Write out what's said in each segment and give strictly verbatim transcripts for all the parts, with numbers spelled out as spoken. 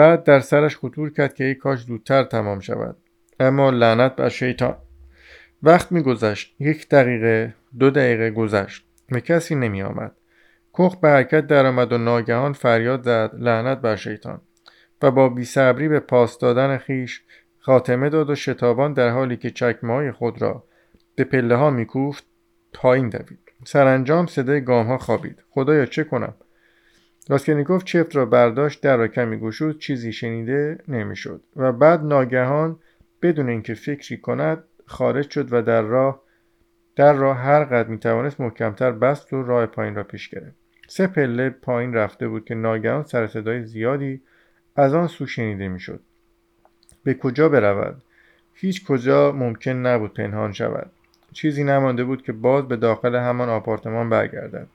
بعد در سرش خطور کرد که ای کاش زودتر تمام شود. اما لعنت بر شیطان. وقت می‌گذشت. یک دقیقه، دو دقیقه گذشت و کسی نمی آمد. کخ به حرکت در آمد و ناگهان فریاد زد لعنت بر شیطان و با بی‌صبری به پاس دادن خیش خاتمه داد و شتابان در حالی که چکمه‌های خود را به پله ها می‌کوفت پایین دوید. سرانجام صدای گام‌ها خوابید. خدایا چه کنم؟ راسکلنیکوف چفت را برداشت، در را کمی گشود، چیزی شنیده نمی‌شد و بعد ناگهان بدون اینکه فکری کند خارج شد و در راه در راه هر قد می‌توانست محکم‌تر بست و راه پایین را پیش گرفت. سه پله پایین رفته بود که ناگهان سر صدای زیادی از آن سو شنیده می‌شد. به کجا برود؟ هیچ کجا ممکن نبود پنهان شود. چیزی نمانده بود که باز به داخل همان آپارتمان برگردد.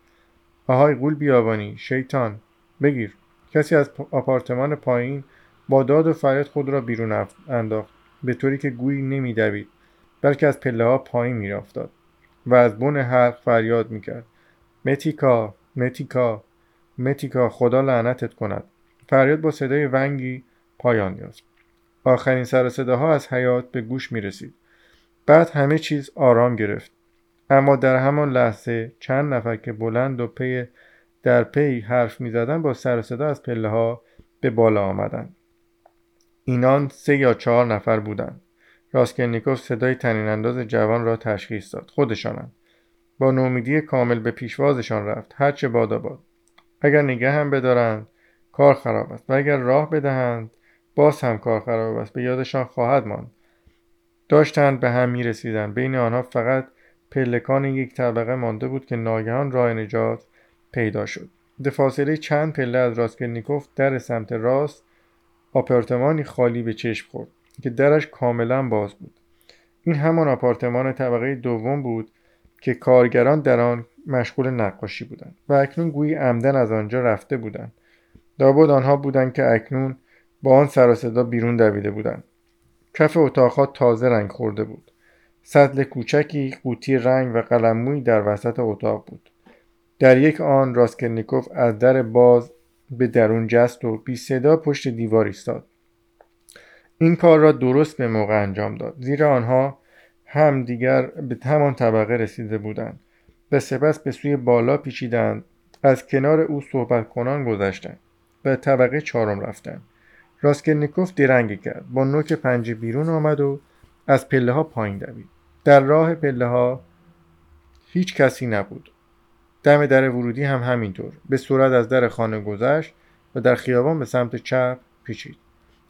آهای غول بیابانی، شیطان، بگیر! کسی از آپارتمان پایین با داد و فریاد خود را بیرون انداخت، به طوری که گویی نمی‌دوید، بلکه از پله‌ها پایین می‌افتاد و از بن حلق فریاد می‌کرد. متیکا، متیکا، متیکا، خدا لعنتت کند! فریاد با صدای ونگی پایان یافت. آخرین سر صداها از حیاط به گوش می‌رسید. بعد همه چیز آرام گرفت. اما در همان لحظه چند نفر که بلند و پی در پی حرف می‌زدند با سر صدا از پله‌ها به بالا آمدند. اینان سه یا چهار نفر بودند. راسکلنیکوف صدای طنین‌انداز جوان را تشخیص داد. خودشانند. با نومیدی کامل به پیشوازشان رفت. هرچه باداباد. اگر نگه هم بدارند کار خراب است و اگر راه بدهند باز هم کار خراب است. به یادشان خواهد ماند. داشتند به هم می‌رسیدند. بین آنها فقط پلکان یک طبقه مانده بود که ناگهان راه نجات پیدا شد. در فاصله چند پله از راسکلنیکوف در سمت راست آپارتمانی خالی به چشم خورد که درش کاملا باز بود. این همان آپارتمان طبقه دوم بود که کارگران در آن مشغول نقاشی بودند و اکنون گویی عمدن از آنجا رفته بودند. لابد آنها بودند که اکنون با آن سر و صدا بیرون دویده بودند. کف اتاق‌ها تازه رنگ خورده بود. سطل کوچکی، قوطی رنگ و قلم‌مویی در وسط اتاق بود. در یک آن راسکلنیکوف از در باز به درون جست و بی صدا پشت دیوار ایستاد. این کار را درست به موقع انجام داد. زیرا آنها هم دیگر به همان طبقه رسیده بودند. به سپس به سوی بالا پیچیدند، از کنار او صحبت کنان گذشتند. به طبقه چهارم رفتند. راسکلنیکوف درنگ کرد. با نوک پنجه بیرون آمد و از پله‌ها پایین دوید. در راه پله‌ها هیچ کسی نبود. دم در ورودی هم همینطور. به سرعت از در خانه گذشت و در خیابان به سمت چپ پیچید.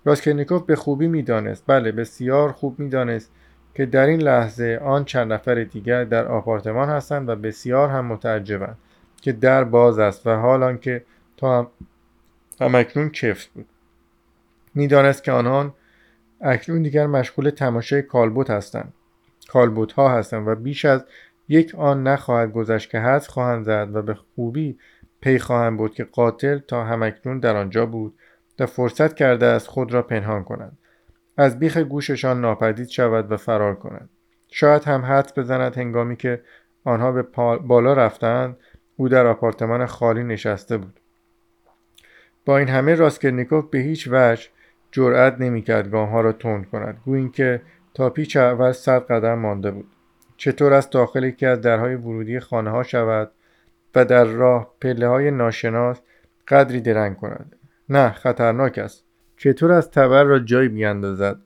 راسکلنیکوف به خوبی می‌دانست، بله بسیار خوب می‌دانست که در این لحظه آن چند نفر دیگر در آپارتمان هستند و بسیار هم متعجبند که در باز است و حال آنکه تا هم همکنون چفت بود. می‌دانست که آنها اکنون دیگر مشغول تماشای کالبد هستند. کالبدها هستند و بیش از یک آن نخواهد گذشت که حدس خواهند زد و به خوبی پی خواهند برد که قاتل تا همکنون در آنجا بود و فرصت کرده است خود را پنهان کند. از بیخ گوششان ناپدید شود و فرار کند. شاید هم حدس بزند هنگامی که آنها به بالا رفتند او در آپارتمان خالی نشسته بود. با این همه راسکلنیکوف به هیچ وجه جرأت نمی‌کرد گام‌ها را تند کند، گویا اینکه تا پیچ اول صد قدم مانده بود. چطور از داخل یکی از درهای ورودی خانه‌ها شود و در راه پله‌های ناشناس قدری درنگ کند؟ نه، خطرناک است. چطور از تبر را جای بیاندازد؟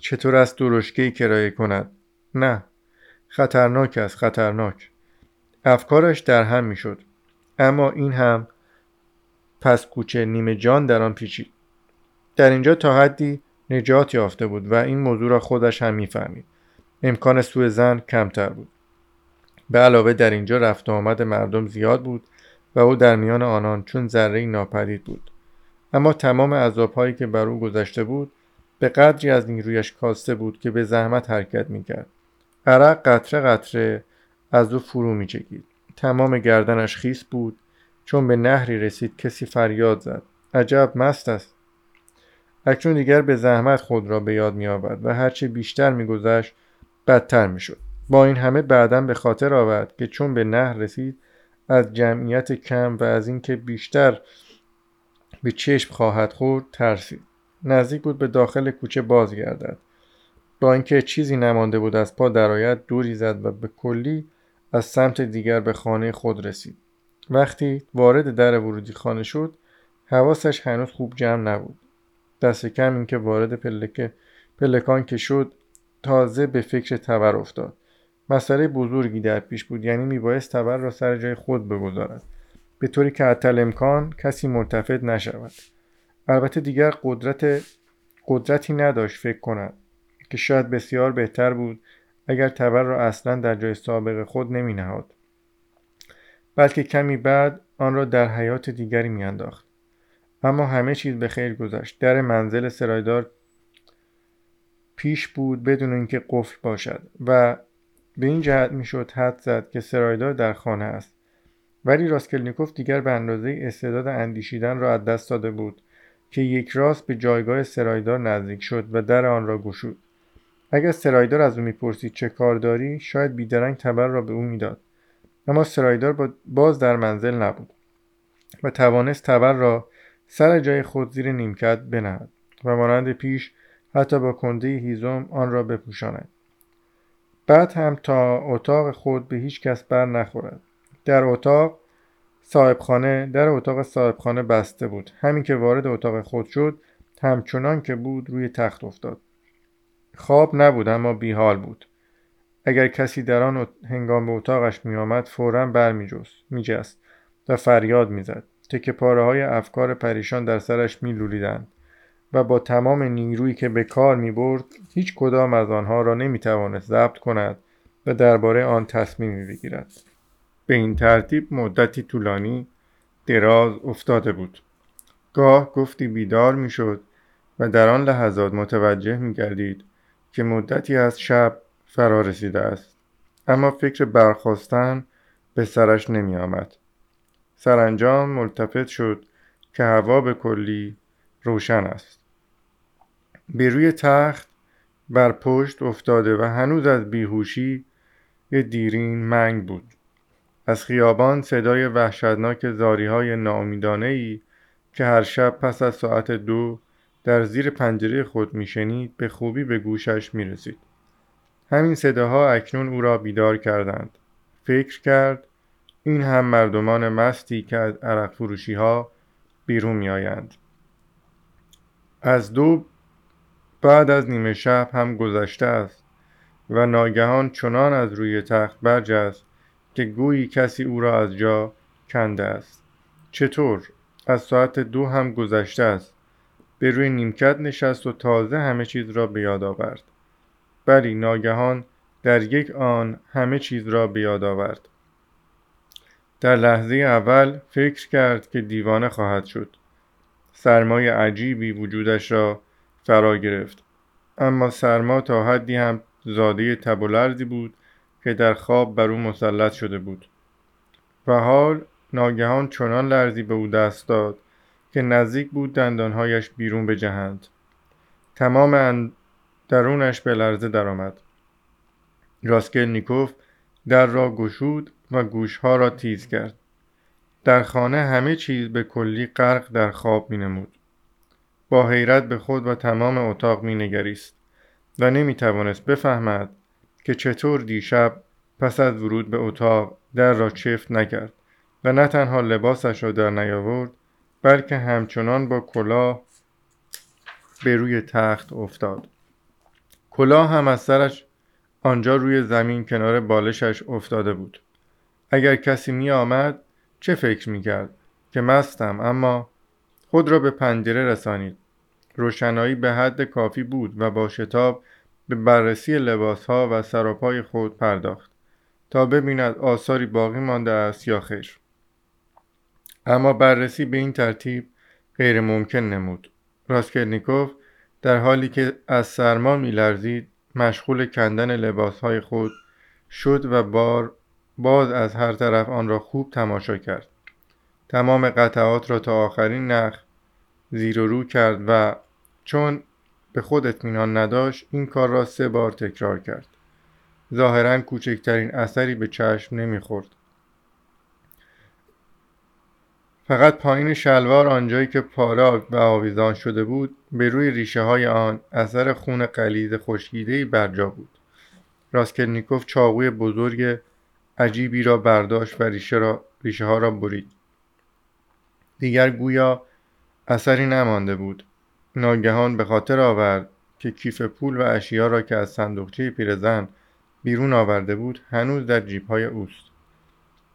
چطور از درشکه‌ای کرایه کند؟ نه، خطرناک است، خطرناک. افکارش در هم می‌شد. اما این هم پس کوچه نیمه جان در آن پیچید. در اینجا تا حدی نجات یافته بود و این موضوع را خودش هم می‌فهمید. امکان سوء ظن کمتر بود. به علاوه در اینجا رفت و آمد مردم زیاد بود و او در میان آنان چون ذره‌ای ناپدید بود. اما تمام عذاب‌هایی که بر او گذشته بود به قدری از نیرویش کاسته بود که به زحمت حرکت می‌کرد. عرق قطره قطره از او فرو می‌چکید. تمام گردنش خیس بود. چون به نهری رسید کسی فریاد زد عجب مست است. اکنون دیگر به زحمت خود را به یاد می‌آورد و هرچه بیشتر می‌گذشت بدتر می‌شد. با این همه بعداً به خاطر آورد که چون به نهر رسید از جمعیت کم و از اینکه بیشتر به چشم خواهد خورد ترسید. نزدیک بود به داخل کوچه بازگردد. با اینکه چیزی نمانده بود از پا درآید، دوری زد و به کلی از سمت دیگر به خانه خود رسید. وقتی وارد در ورودی خانه شد، حواسش هنوز خوب جمع نبود. دست کم اینکه وارد پلک پلکان که شد، تازه به فکر تبر افتاد. مسئله بزرگی در پیش بود، یعنی میبایست تبر را سر جای خود بگذارد، به طوری که حتی امکان کسی ملتفت نشود. البته دیگر قدرت قدرتی نداشت فکر کند، که شاید بسیار بهتر بود اگر تبر را اصلا در جای سابق خود نمی نهاد، بلکه کمی بعد آن را در حیات دیگری می انداخت. اما همه چیز به خیر گذشت. در منزل سرایدار پیش بود بدون اینکه قفل باشد و به این جهت می شد حد زد که سرایدار در خانه است. ولی راسکلنیکوف دیگر به اندازه استعداد اندیشیدن را از دست داده بود که یک راست به جایگاه سرایدار نزدیک شد و در آن را گشود. اگر سرایدار از او میپرسید چه کار داری، شاید بیدرنگ تبر را به او میداد. اما سرایدار باز در منزل نبود و توانست تبر را سر جای خود زیر نیمکت بنهد و مانند پیش حتی با کنده هیزم آن را بپوشاند. بعد هم تا اتاق خود به هیچ کس بر نخورد. در اتاق صاحبخانه در اتاق صاحبخانه بسته بود. همین که وارد اتاق خود شد، همچنان که بود روی تخت افتاد. خواب نبود اما بیحال بود. اگر کسی در آن هنگام به اتاقش می آمد، فوراً بر می جست می جست و فریاد می زد. تکه پاره های افکار پریشان در سرش می لولیدند و با تمام نیرویی که به کار می برد، هیچ کدام از آنها را نمی توانست ضبط کند و درباره آن تصمیمی بگیرد. به این ترتیب مدتی طولانی دراز افتاده بود. گاه گفتی بیدار می شد و در آن لحظات متوجه می گردید که مدتی از شب فرا رسیده است، اما فکر برخاستن به سرش نمی آمد. سرانجام ملتفت شد که هوا به کلی روشن است. به روی تخت بر پشت افتاده و هنوز از بیهوشی یه دیرین منگ بود. از خیابان صدای وحشتناک زاری‌های ناامیدانه‌ای که هر شب پس از ساعت دو در زیر پنجره خود میشنید به خوبی به گوشش میرسید. همین صداها اکنون او را بیدار کردند. فکر کرد این هم مردمان مستی که از عرق فروشی‌ها بیرون میآیند. از دو بعد از نیمه شب هم گذشته است و ناگهان چنان از روی تخت برجست که گویی کسی او را از جا کنده است. چطور؟ از ساعت دو هم گذشته است. به روی نیمکت نشست و تازه همه چیز را به یاد آورد. بلی، ناگهان در یک آن همه چیز را به یاد آورد. در لحظه اول فکر کرد که دیوانه خواهد شد. سرمای عجیبی وجودش را فرا گرفت. اما سرما تا حدی هم زاده تب و لرزی بود که در خواب بر او مسلط شده بود و حال ناگهان چنان لرزی به او دست داد که نزدیک بود دندانهایش بیرون بجهند. تمام درونش به لرزه درآمد. راسکلنیکوف در را گشود و گوشها را تیز کرد. در خانه همه چیز به کلی غرق در خواب می‌نمود. با حیرت به خود و تمام اتاق می‌نگریست و نمی‌توانست بفهمد که چطور دیشب پس از ورود به اتاق در را چفت نکرد و نه تنها لباسش را در نیاورد، بلکه همچنان با کلاه به روی تخت افتاد. کلاه هم از سرش آنجا روی زمین کنار بالشش افتاده بود. اگر کسی می آمد چه فکر می کرد؟ که مستم، اما خود را به پنجره رسانید. روشنایی به حد کافی بود و با شتاب به بررسی لباس‌ها و سراپای خود پرداخت تا ببیند آثاری باقی مانده است یا خیر. اما بررسی به این ترتیب غیر ممکن نمود. راسکلنیکوف در حالی که از سرما می‌لرزید مشغول کندن لباس‌های خود شد و بار باز از هر طرف آن را خوب تماشا کرد. تمام قطعات را تا آخرین نخ زیر و رو کرد و چون به خود اطمینان نداشت این کار را سه بار تکرار کرد. ظاهراً کوچکترین اثری به چشم نمیخورد. فقط پایین شلوار آنجایی که پاره و آویزان شده بود، به روی ریشه های آن اثر خون غلیظ خشکیده‌ای برجا بود. راسکلنیکوف چاقوی بزرگ عجیبی را برداشت و ریشه, را ریشه ها را برید. دیگر گویا اثری نمانده بود. ناگهان به خاطر آورد که کیف پول و اشیا را که از صندوقچه پیرزن بیرون آورده بود هنوز در جیب‌های اوست.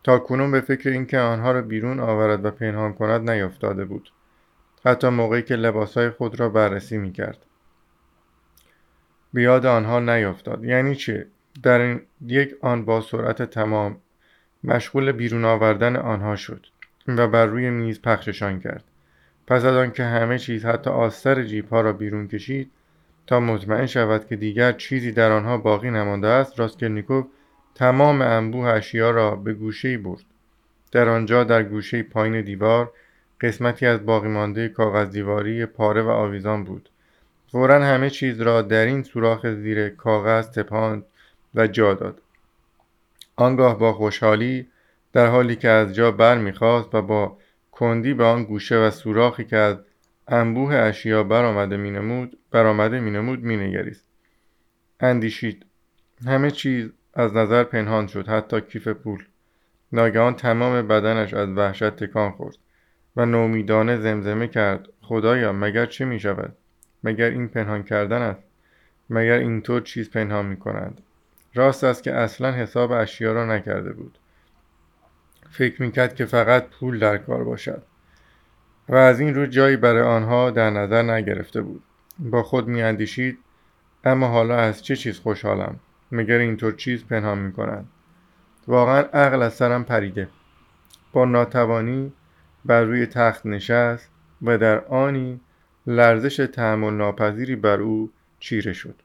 تا کنون به فکر اینکه آنها را بیرون آورد و پنهان کند نیفتاده بود، حتی موقعی که لباس‌های خود را بررسی می‌کرد. بیاد آنها نیفتاد. یعنی چه؟ در این یک آن با سرعت تمام مشغول بیرون آوردن آنها شد و بر روی میز پخششان کرد. پس از آنکه همه چیز حتی آستر جیب‌ها را بیرون کشید تا مطمئن شود که دیگر چیزی در آنها باقی نمانده است، راسکلنیکوف تمام انبوه اشیا را به گوشه‌ای برد. در آنجا در گوشه پایین دیوار قسمتی از باقی مانده کاغذ دیواری پاره و آویزان بود. فوراً همه چیز را در این سوراخ زیر کاغذ تپاند و جا داد. آنگاه با خوشحالی در حالی که از جا بر می‌خاست و با کندی به آن گوشه و سوراخی که از انبوه اشیا برآمده می‌نمود برآمده می‌نمود می‌نگریست. اندیشید. همه چیز از نظر پنهان شد، حتی کیف پول. ناگهان تمام بدنش از وحشت تکان خورد و نومیدانه زمزمه کرد: خدایا، مگر چه می شود؟ مگر این پنهان کردن است؟ مگر اینطور چیز پنهان می کنند؟ راست است که اصلا حساب اشیا را نکرده بود. فکر می کرد که فقط پول در کار باشد و از این رو جایی برای آنها در نظر نگرفته بود. با خود می اندیشید: اما حالا از چه چیز خوشحالم؟ مگر اینطور چیز پنهان می کنند؟ واقعا عقل از سرم پریده. با ناتوانی بر روی تخت نشست و در آنی لرزش تحمل ناپذیری بر او چیره شد.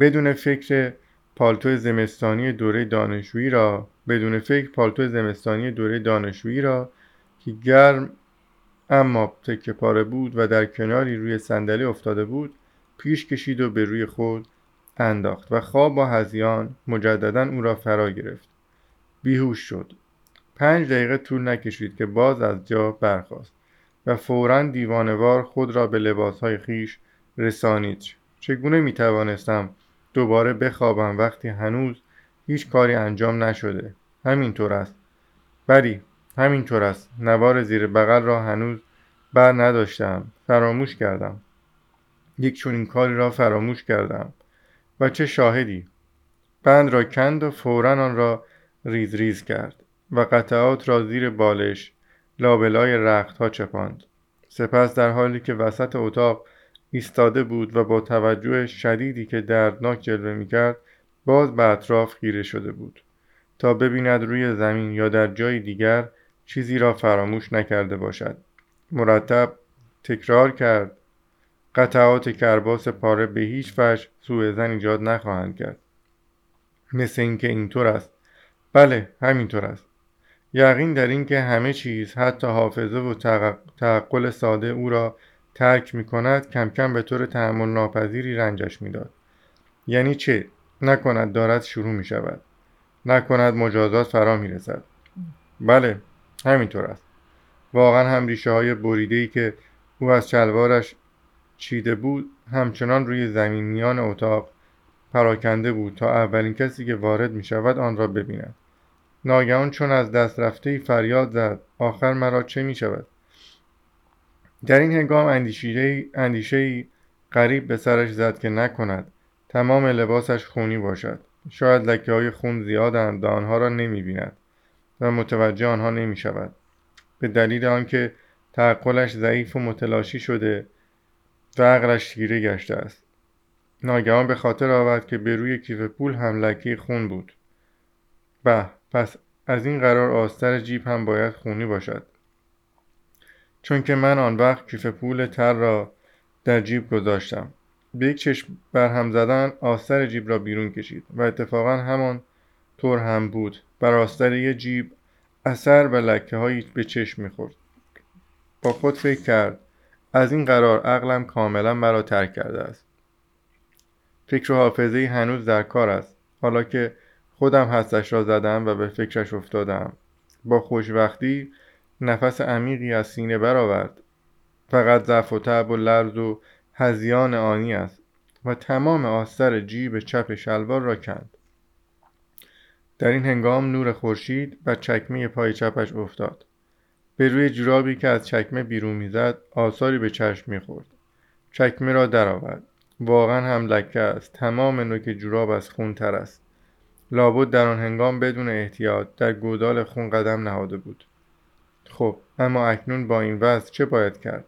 بدون فکر پالتو زمستانی دوره دانشجویی را بدون فکر پالتو زمستانی دوره دانشجویی را که گرم اما تکه پاره بود و در کناری روی صندلی افتاده بود پیش کشید و به روی خود انداخت و خواب با هذیان مجدداً او را فرا گرفت. بیهوش شد. پنج دقیقه طول نکشید که باز از جا برخاست و فوراً دیوانه‌وار خود را به لباس‌های خویش رسانید. چگونه می‌توانستم دوباره بخوابم وقتی هنوز هیچ کاری انجام نشده؟ همینطور است. بلی، همینطور است. نوار زیر بغل را هنوز بر نداشتم. فراموش کردم. یک چنین کاری را فراموش کردم. و چه شاهدی! بند را کند و فوراً آن را ریز ریز کرد و قطعات را زیر بالش لابلای رخت ها چپاند. سپس در حالی که وسط اتاق ایستاده بود و با توجه شدیدی که دردناک جلوه می کرد باز به اطراف خیره شده بود تا ببیند روی زمین یا در جای دیگر چیزی را فراموش نکرده باشد. مرتب تکرار کرد: قطعات کرباس پاره به هیچ وجه سوء ظن ایجاد نخواهند کرد. مثل اینکه اینطور است. بله، همینطور است. یقین در این که همه چیز حتی حافظه و تعقل ساده او را ترک می کند کم کم به طور تحمل ناپذیری رنجش می داد. یعنی چه؟ نکند دارد شروع می شود. نکند مجازات فرا می رسد. بله، همینطور است. واقعا هم ریشه های بریده‌ای که او از شلوارش چیده بود همچنان روی زمین میان اتاق پراکنده بود تا اولین کسی که وارد می شود آن را ببیند. ناگهان چون از دست رفته‌ای فریاد زد: آخر مرا چه می شود؟ در این هنگام اندیشه‌ای اندیشه‌ای قریب به سرش زد که نکند تمام لباسش خونی باشد. شاید لکه‌های خون زیادند و آنها را نمی بیند و متوجه آنها نمی شود. به دلیل آنکه تعقلش ضعیف و متلاشی شده و عقلش تیره گشته است. ناگهان به خاطر آورد که به روی کیف پول هم لکه خون بود. به، پس از این قرار آستر جیب هم باید خونی باشد. چون که من آن وقت کیف پول تر را در جیب گذاشتم. به یک چشم برهم زدن آستر جیب را بیرون کشید و اتفاقا همان طور هم بود. بر آستر یک جیب اثر و لکه هایی به چشم میخورد. با خود فکر کرد: از این قرار عقلم کاملا مرا ترک کرده است. فکر و حافظه‌ای هنوز در کار است. حالا که خودم حدسش را زدم و به فکرش افتادم. با خوشبختی نفس عمیقی از سینه برآورد. فقط ضعف و تب و لرز و هذیان آنی است و تمام آستر جیب چپ شلوار را کند. در این هنگام نور خورشید بر چکمه پای چپش افتاد. به روی جورابی که از چکمه بیرون میزد آثاری به چشم میخورد. چکمه را درآورد. واقعا هم لکه است. تمام نوک جوراب از خون تر است. لابد در آن هنگام بدون احتیاط در گودال خون قدم نهاده بود. خب اما اکنون با این وضع چه باید کرد؟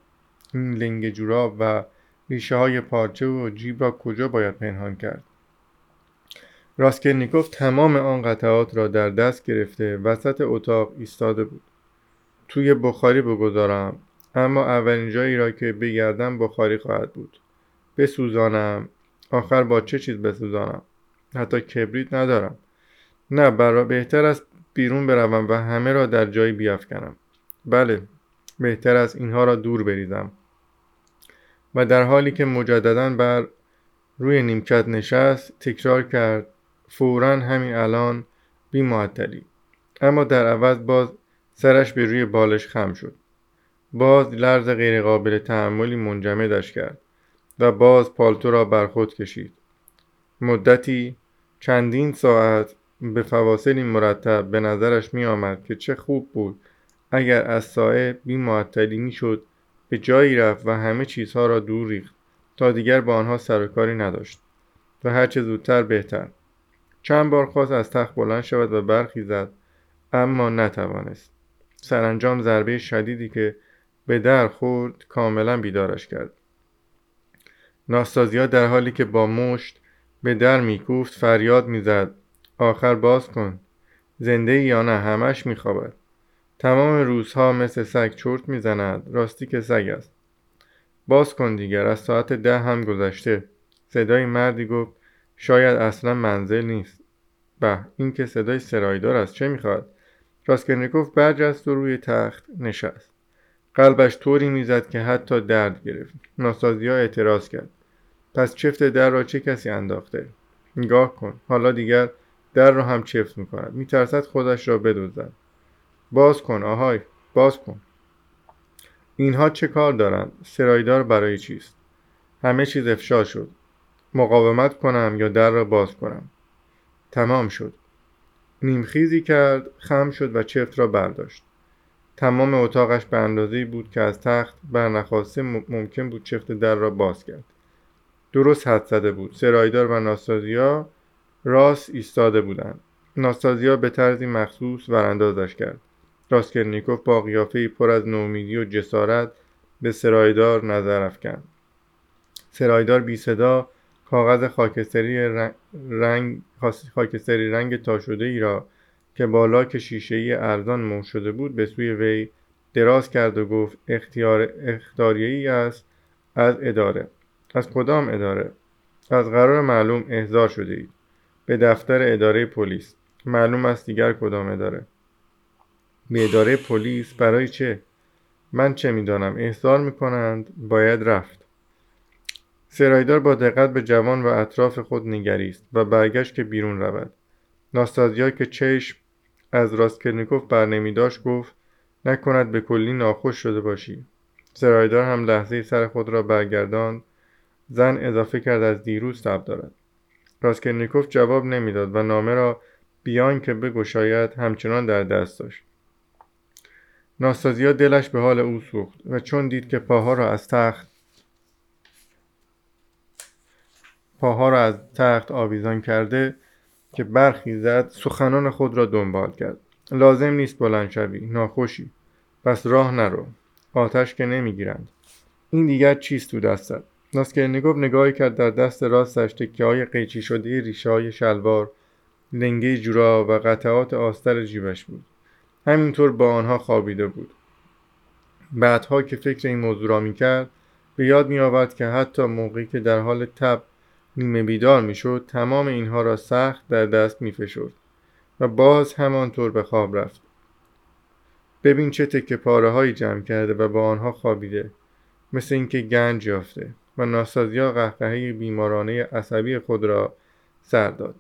این لنگ جوراب و ریشه های پارچه و جیب را کجا باید پنهان کرد؟ راسکولنیکوف تمام آن قطعات را در دست گرفته وسط اتاق ایستاده بود. توی بخاری بگذارم، اما اولین جایی را که بگردم بخاری خواهد بود. بسوزانم، آخر با چه چیز بسوزانم؟ حتی کبریت ندارم. نه، برای بهتر است بیرون بروم و همه را در جایی بیافکنم. بله، بهتر است اینها را دور بریزم. و در حالی که مجدداً بر روی نیمکت نشست تکرار کرد: فوراً، همین الان، بی معطلی. اما در عوض باز سرش به روی بالش خم شد. باز لرز غیر قابل تحملی منجمدش کرد و باز پالتو را بر خود کشید. مدتی، چندین ساعت، به فواصلی مرتب به نظرش می آمد که چه خوب بود اگر از سایه بی معطلی می شد، به جایی رفت و همه چیزها را دور ریخت تا دیگر با آنها سر و کاری نداشت و هر چه زودتر بهتر. چند بار خواست از تخت بلند شود و برخیزد، اما نتوانست. سرانجام ضربه شدیدی که به در خورد کاملا بیدارش کرد. ناستازیا در حالی که با مشت به در میکوفت فریاد میزد: آخر باز کن، زنده یا نه همش میخوابد. تمام روزها مثل سگ چرت میزند، راستی که سگ است. باز کن دیگر، از ساعت ده هم گذشته. صدای مردی گفت: شاید اصلا منزل نیست. به، این که صدای سرایدار است، چه میخواد؟ راسکولنیکوف برجست و روی تخت نشست. قلبش طوری میزد که حتی درد گرفت. ناستازیا اعتراض کرد: پس چفت در را چه کسی انداخته؟ نگاه کن، حالا دیگر در را هم چفت میکند. میترسد خودش را بدزدد. باز کن، آهای، باز کن. اینها چه کار دارند؟ سرایدار برای چیست؟ همه چیز افشا شد. مقاومت کنم یا در را باز کنم؟ تمام شد. نیمخیزی کرد، خم شد و چفت را برداشت. تمام اتاقش به اندازه‌ای بود که از تخت برنخواسته ممکن بود چفت در را باز کرد. درست حد زده بود. سرایدار و ناستازیا راست ایستاده بودند. ناستازیا به طرزی مخصوص وراندازش کرد. راسکولنیکوف با قیافه‌ای پر از نومیدی و جسارت به سرایدار نظر افکند. سرایدار بی صدا کاغذ خاکستری رنگ خاکستری رنگ تا شده ای را که با لاک شیشه‌ای ارزان مو شده بود به سوی وی دراز کرد و گفت: اختیار اختیاریه‌ای است از اداره. از کدام اداره؟ از قرار معلوم احضار شده اید به دفتر اداره پلیس. معلوم است دیگر کدام اداره؟ به اداره پلیس برای چه؟ من چه میدانم، احضار میکنند، باید رفت. سرایدار با دقت به جوان و اطراف خود نگریست و برگشت که بیرون رود. ناستازیا که چشم از راسکولنیکوف برنمیداشت گفت: نکند به کلی ناخوش شده باشی. سرایدار هم لحظه سر خود را برگرداند. زن اضافه کرد: از دیروز تب دارد. راسکولنیکوف جواب نمیداد و نامه را بیان که بگشاید همچنان در دست داشت. ناستازیا دلش به حال او سوخت و چون دید که پاها را از تخت پاها را از تخت آویزان کرده که برخیزد، سخنان خود را دنبال کرد: لازم نیست بلند شوی، ناخوشی، پس راه نرو، آتش که نمیگیرند. این دیگر چیست تو دستت؟ راسکولنیکوف نگاهی کرد. در دست راستش تکه‌های قیچی شده ریشه‌های شلوار، لنگه جوراب و قطعات آستر جیبش بود. همینطور با آنها خوابیده بود. بعدها که فکر این موضوع را می‌کرد به یاد می‌آورد که حتی موقعی که در حال تب نیمه بیدار می‌شد تمام اینها را سخت در دست می‌فشرد و باز همانطور به خواب رفت. ببین چه تکه پاره‌هایی جمع کرده و با آنها خوابیده، مثل اینکه گنج یافته. و ناستازیا قهقهه بیمارانه عصبی خود را سر داد.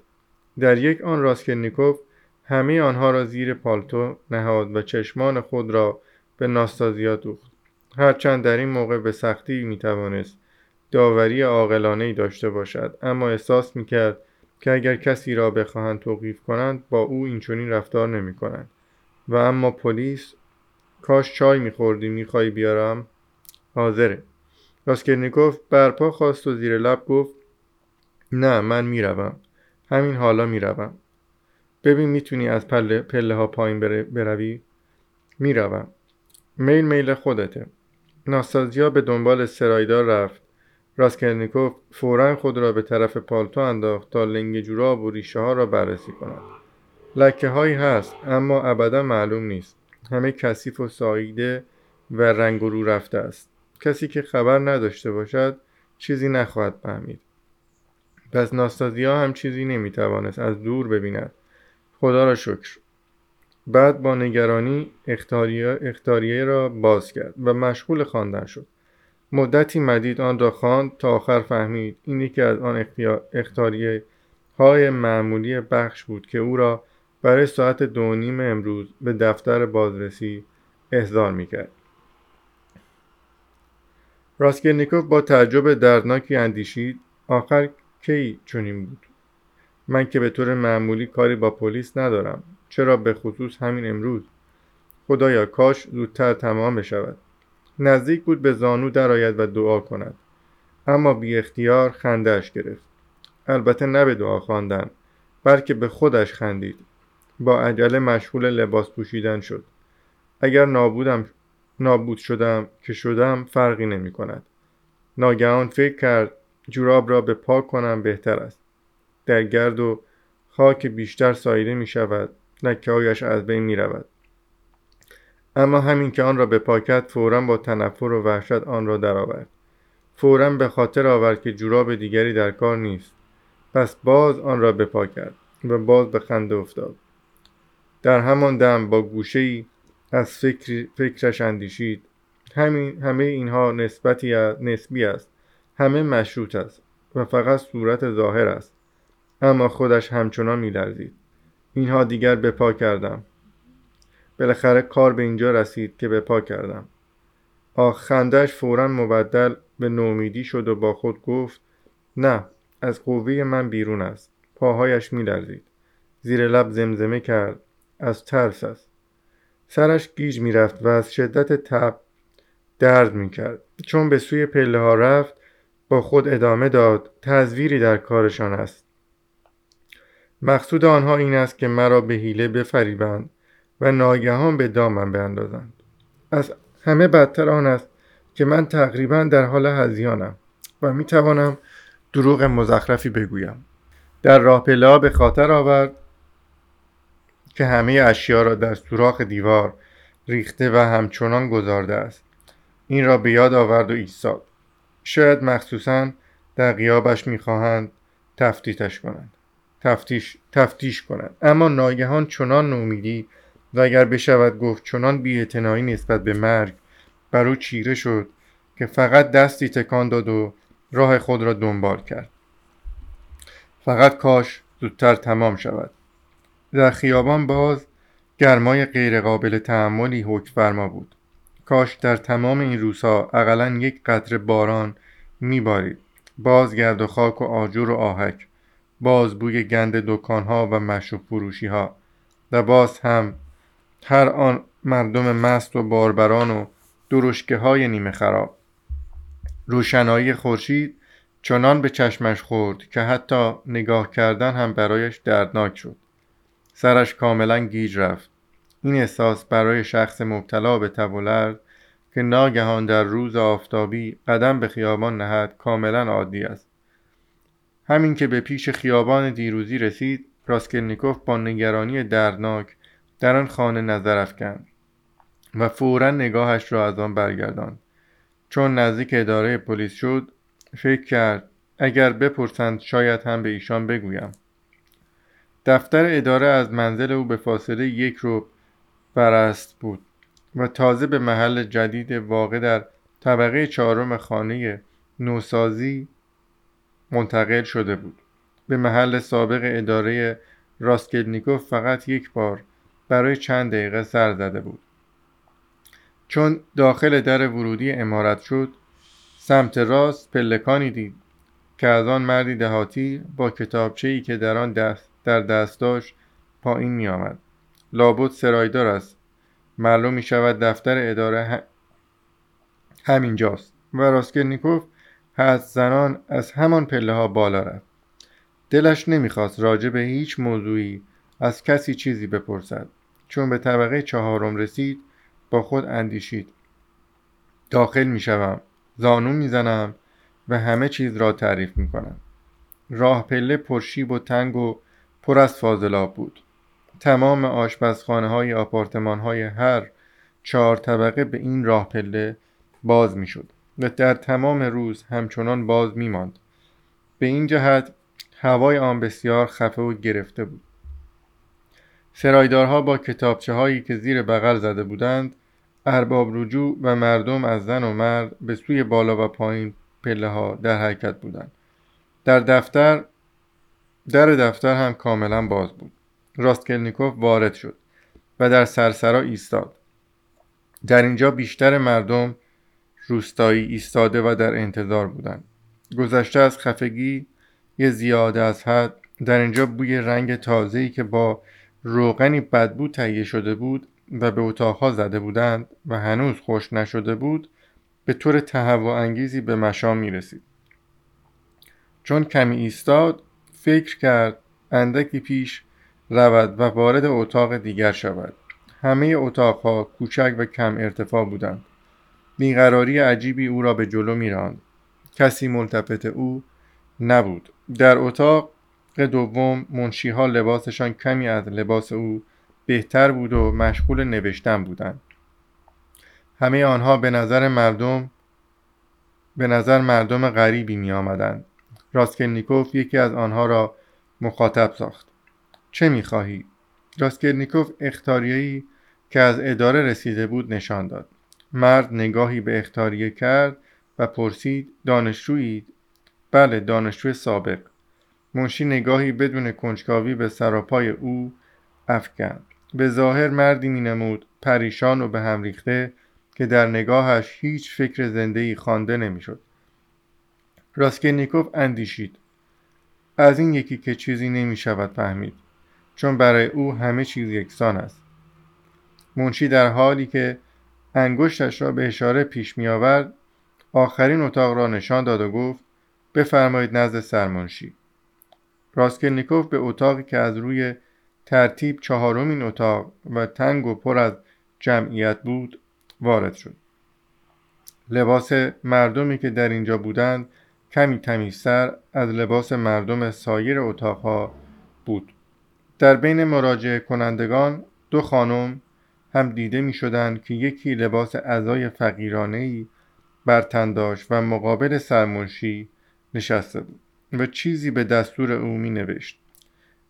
در یک آن راسکولنیکوف همه آنها را زیر پالتو نهاد و چشمان خود را به ناستازیا دوخت. هرچند در این موقع به سختی میتوانست داوری عاقلانه‌ای داشته باشد، اما احساس میکرد که اگر کسی را بخواهند توقیف کنند با او اینچنین رفتار نمیکنند. و اما پلیس، کاش چای میخوردی، میخوای بیارم؟ حاضره. راسکولنیکوف برپا خواست و زیر لب گفت نه، من میروم، همین حالا میروم. ببین میتونی از پله, پله ها پایین بروی؟ میروم. میل میل خودته. ناستازیا به دنبال سرایدار رفت. راسکولنیکوف فوراً خود را به طرف پالتو انداخت تا لنگ جوراب و ریشه ها را بررسی کند. لکه هایی هست اما ابدا معلوم نیست. همه کثیف و ساییده و رنگ رو رفته است. کسی که خبر نداشته باشد چیزی نخواهد فهمید. پس ناستازیا هم چیزی نمیتوانست از دور ببیند. خدا را شکر. بعد با نگرانی اختاریه, اختاریه را باز کرد و مشغول خواندن شد. مدتی مدید آن را خواند تا آخر فهمید این یکی از آن اختاریه های معمولی بخش بود که او را برای ساعت دو نیم امروز به دفتر بازرسی احضار میکرد. راسکولنیکوف با تعجب دردناکی اندیشید آخر کی چنین بود؟ من که به طور معمولی کاری با پلیس ندارم، چرا به خصوص همین امروز؟ خدایا کاش زودتر تمام بشود. نزدیک بود به زانو درآید و دعا کند، اما بی اختیار خنده‌اش گرفت. البته نه به دعا خواندن، بلکه به خودش خندید. با عجله مشغول لباس پوشیدن شد. اگر نابودم نابود شدم که شدم فرقی نمی کند. ناگهان فکر کرد جوراب را به پا کنم بهتر است. در گرد و خاک بیشتر ساییده می شود، لکه هایش از بین می رود. اما همین که آن را به پا کرد فوراً با تنفر و وحشت آن را درآورد. فوراً به خاطر آورد که جوراب دیگری در کار نیست. پس باز آن را به پا کرد و باز به خنده افتاد. در همان دم با گوشه‌ای از فکر فکرش اندیشید همین همه اینها نسبتی نسبی است، همه مشروط است و فقط صورت ظاهر است. اما خودش همچنان می‌لرزید. اینها دیگر به پا کردم. بالاخره کار به اینجا رسید که به پا کردم. آخ، خندش فوراً مبدل به نومیدی شد و با خود گفت نه، از قوه من بیرون است. پاهایش می‌لرزید. زیر لب زمزمه کرد از ترس است. سرش گیج می‌رفت و از شدت تب درد می‌کرد. چون به سوی پله‌ها رفت با خود ادامه داد تزویری در کارشان است. مقصود آنها این است که مرا به حیله بفریبند و ناگهان به دامم بیندازند. از همه بدتر آن است که من تقریباً در حال هذیانم و می‌توانم دروغ مزخرفی بگویم. در راه پله‌ها به خاطر آورد که همه اشیا را در سوراخ دیوار ریخته و همچنان گذارده است. این را به یاد آورد و ایستاد. شاید مخصوصاً در غیابش می‌خواهند تفتیشش کنند. تفتیش تفتیش کنند. اما ناگهان چنان نومیدی و اگر بشود گفت چنان بی‌اعتنایی نسبت به مرگ بر او چیره شد که فقط دستی تکان داد و راه خود را دنبال کرد. فقط کاش زودتر تمام شود. در خیابان باز گرمای غیرقابل تحملی حکم فرما بود. کاش در تمام این روزها حداقل یک قطره باران می‌بارید. باز گرد و خاک و آجر و آهک، باز بوی گند دکان‌ها و مشروب فروشی‌ها، و باز هم هر آن مردم مست و باربران و درشکه‌های نیمه خراب. روشنایی خورشید چنان به چشمش خورد که حتی نگاه کردن هم برایش دردناک شد. سرش کاملا گیج رفت. این احساس برای شخص مبتلا به تب و لرز که ناگهان در روز آفتابی قدم به خیابان نهاد کاملا عادی است. همین که به پیش خیابان دیروزی رسید، راسکولنیکوف با نگرانی دردناک در آن خانه نظر افکند و فوراً نگاهش را از آن برگرداند. چون نزدیک اداره پلیس شد، فکر کرد اگر بپرسند شاید هم به ایشان بگویم. دفتر اداره از منزل او به فاصله یک رو برست بود و تازه به محل جدید واقع در طبقه چهارم خانه نوسازی منتقل شده بود. به محل سابق اداره راسکولنیکوف فقط یک بار برای چند دقیقه سر زده بود. چون داخل در ورودی عمارت شد، سمت راست پلکانی دید که از آن مردی دهاتی با کتابچه‌ای که در آن دست در دست داشت پایین می آمد. لابد سرایدار است. معلوم می شود دفتر اداره هم... همینجاست. و راسکولنیکوف حدس زنان از همان پله ها بالا رفت. دلش نمیخواست راجع به هیچ موضوعی از کسی چیزی بپرسد. چون به طبقه چهارم رسید با خود اندیشید: داخل میشوم، زانو میزنم و همه چیز را تعریف میکنم. راه پله پرشیب و تنگ و پر از فاضلاب بود. تمام آشپزخانه های آپارتمان های هر چهار طبقه به این راه پله باز میشد و در تمام روز همچنان باز میماند. به این جهت هوای آن بسیار خفه و گرفته بود. سرایدارها با کتابچه هایی که زیر بغل زده بودند، ارباب رجوع و مردم از زن و مرد به سوی بالا و پایین پله ها در حرکت بودند. در دفتر در دفتر هم کاملا باز بود. راسکولنیکوف وارد شد و در سرسرا ایستاد. در اینجا بیشتر مردم روستایی ایستاده و در انتظار بودند. گذشته از خفگی یه زیاده از حد، در اینجا بوی رنگ تازه‌ای که با روغنی بدبو تهیه شده بود و به اتاقها زده بودند و هنوز خشک نشده بود به طور تهوع‌انگیزی به مشام می رسید. چون کمی ایستاد، فکر کرد اندکی پیش رود و وارد اتاق دیگر شود. همه اتاقها کوچک و کم ارتفاع بودند. بیقراری عجیبی او را به جلو می راند. کسی ملتفت او نبود. در اتاق دوم منشیها لباسشان کمی از لباس او بهتر بود و مشغول نوشتن بودند. همه آنها به نظر مردم به نظر مردم غریبی می آمدند. راسکولنیکوف یکی از آنها را مخاطب ساخت. چه می خواهی؟ راسکولنیکوف اختاریه‌ای که از اداره رسیده بود نشان داد. مرد نگاهی به اختاریه کرد و پرسید: دانشجویید؟ بله، دانشجوی سابق. منشی نگاهی بدون کنجکاوی به سراپای او افکند. به ظاهر مردی مینمود پریشان و به هم ریخته که در نگاهش هیچ فکر زنده‌ای خوانده نمیشد. راسکولنیکوف اندیشید: از این یکی که چیزی نمی شود فهمید، چون برای او همه چیز یکسان است. منشی در حالی که انگشتش را به اشاره پیش می آورد، آخرین اتاق را نشان داد و گفت: بفرمایید نزد سرمنشی. راسکولنیکوف به اتاقی که از روی ترتیب چهارمین اتاق و تنگ و پر از جمعیت بود وارد شد. لباس مردمی که در اینجا بودند کمی تمیزتر از لباس مردم سایر اتاقها بود. در بین مراجعه کنندگان دو خانم هم دیده می شدند که یکی لباس عزای فقیرانه‌ای بر تن داشت و مقابل سرمنشی نشسته بود و چیزی به دستور او می نوشت،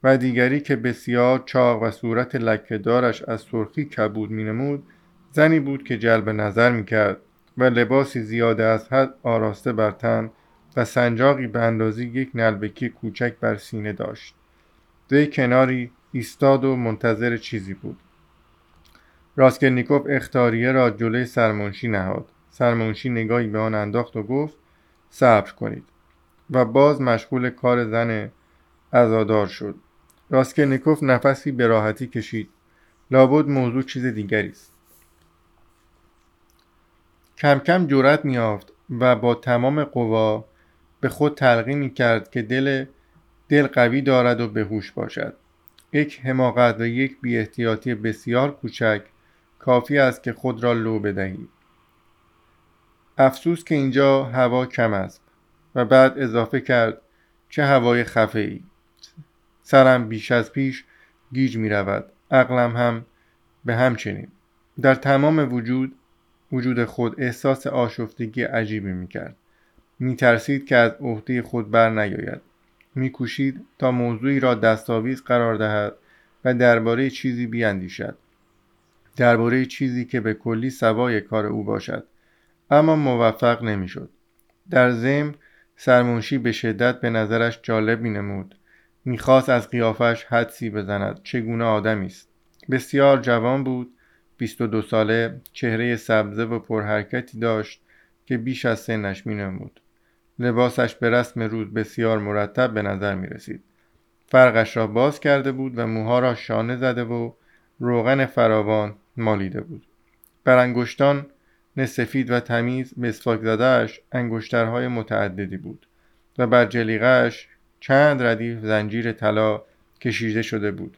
و دیگری که بسیار چاق و صورت لکه‌دارش از سرخی کبود می نمود، زنی بود که جلب نظر می کرد و لباسی زیاده از حد آراسته بر تن و سنجاقی به اندازه یک نلبکی کوچک بر سینه داشت. وی کناری ایستاد و منتظر چیزی بود. راسکولنیکوف اختاریه را جلوی سرمنشی نهاد. سرمنشی نگاهی به آن انداخت و گفت: صبر کنید، و باز مشغول کار زن عزادار شد. راسکولنیکوف نفسی به راحتی کشید. لابد موضوع چیز دیگری است. کم کم جرأت می‌یافت و با تمام قوا به خود تلقین می‌کرد که دل دل قوی دارد و بهوش باشد. یک حماقت و یک بی‌احتیاطی بسیار کوچک کافی است که خود را لو بدهی. افسوس که اینجا هوا کم است. و بعد اضافه کرد: چه هوای خفه‌ای. سرم بیش از پیش گیج می رود. عقلم هم به همچنین. در تمام وجود وجود خود احساس آشفتگی عجیبی می کرد. می ترسید که از عهده خود بر نیاید. می کوشید تا موضوعی را دستاویز قرار دهد و درباره چیزی بیاندیشد. درباره چیزی که به کلی سوای کار او باشد. اما موفق نمی شد. در ضمن سرمنشی به شدت به نظرش جالب می‌نمود. می‌خواست از قیافش حدسی بزند. چگونه آدمی است؟ بسیار جوان بود بیست و دو ساله، چهره سبزه و پرحرکتی داشت که بیش از سنش می‌نمود. لباسش به رسم روز بسیار مرتب به نظر می‌رسید. فرقش را باز کرده بود و موها را شانه زده و روغن فراوان مالیده بود. بر انگشتان سفید و تمیز مسواک زده‌اش انگشترهای متعددی بود و بر جلیقه‌اش چند ردیف زنجیر طلا کشیده شده بود.